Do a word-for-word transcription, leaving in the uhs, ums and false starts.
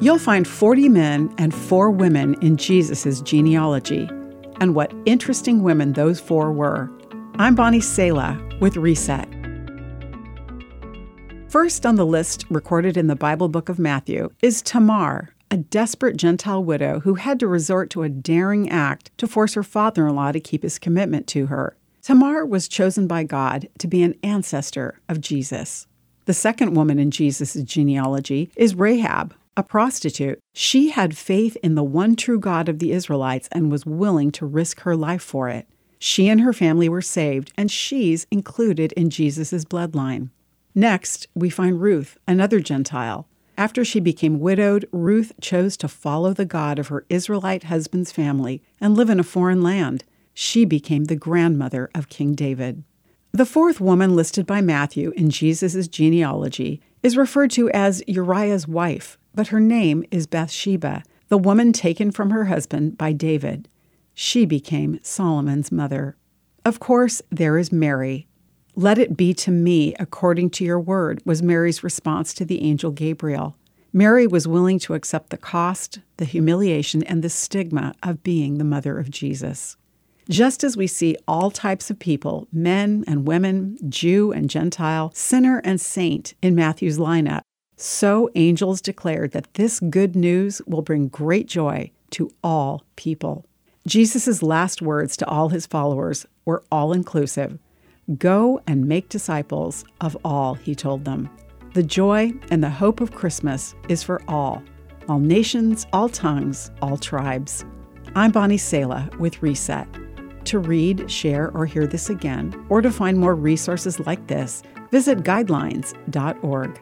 You'll find forty men and four women in Jesus' genealogy, and what interesting women those four were. I'm Bonnie Sala with Reset. First on the list recorded in the Bible book of Matthew is Tamar, a desperate Gentile widow who had to resort to a daring act to force her father-in-law to keep his commitment to her. Tamar was chosen by God to be an ancestor of Jesus. The second woman in Jesus' genealogy is Rahab, a prostitute. She had faith in the one true God of the Israelites and was willing to risk her life for it. She and her family were saved, and she's included in Jesus' bloodline. Next, we find Ruth, another Gentile. After she became widowed, Ruth chose to follow the God of her Israelite husband's family and live in a foreign land. She became the grandmother of King David. The fourth woman listed by Matthew in Jesus' genealogy is referred to as Uriah's wife, but her name is Bathsheba, the woman taken from her husband by David. She became Solomon's mother. Of course, there is Mary. "Let it be to me according to your word," was Mary's response to the angel Gabriel. Mary was willing to accept the cost, the humiliation, and the stigma of being the mother of Jesus. Just as we see all types of people, men and women, Jew and Gentile, sinner and saint in Matthew's lineup, so angels declared that this good news will bring great joy to all people. Jesus' last words to all his followers were all-inclusive. "Go and make disciples of all," he told them. The joy and the hope of Christmas is for all, all nations, all tongues, all tribes. I'm Bonnie Sala with Reset. To read, share, or hear this again, or to find more resources like this, visit guidelines dot org.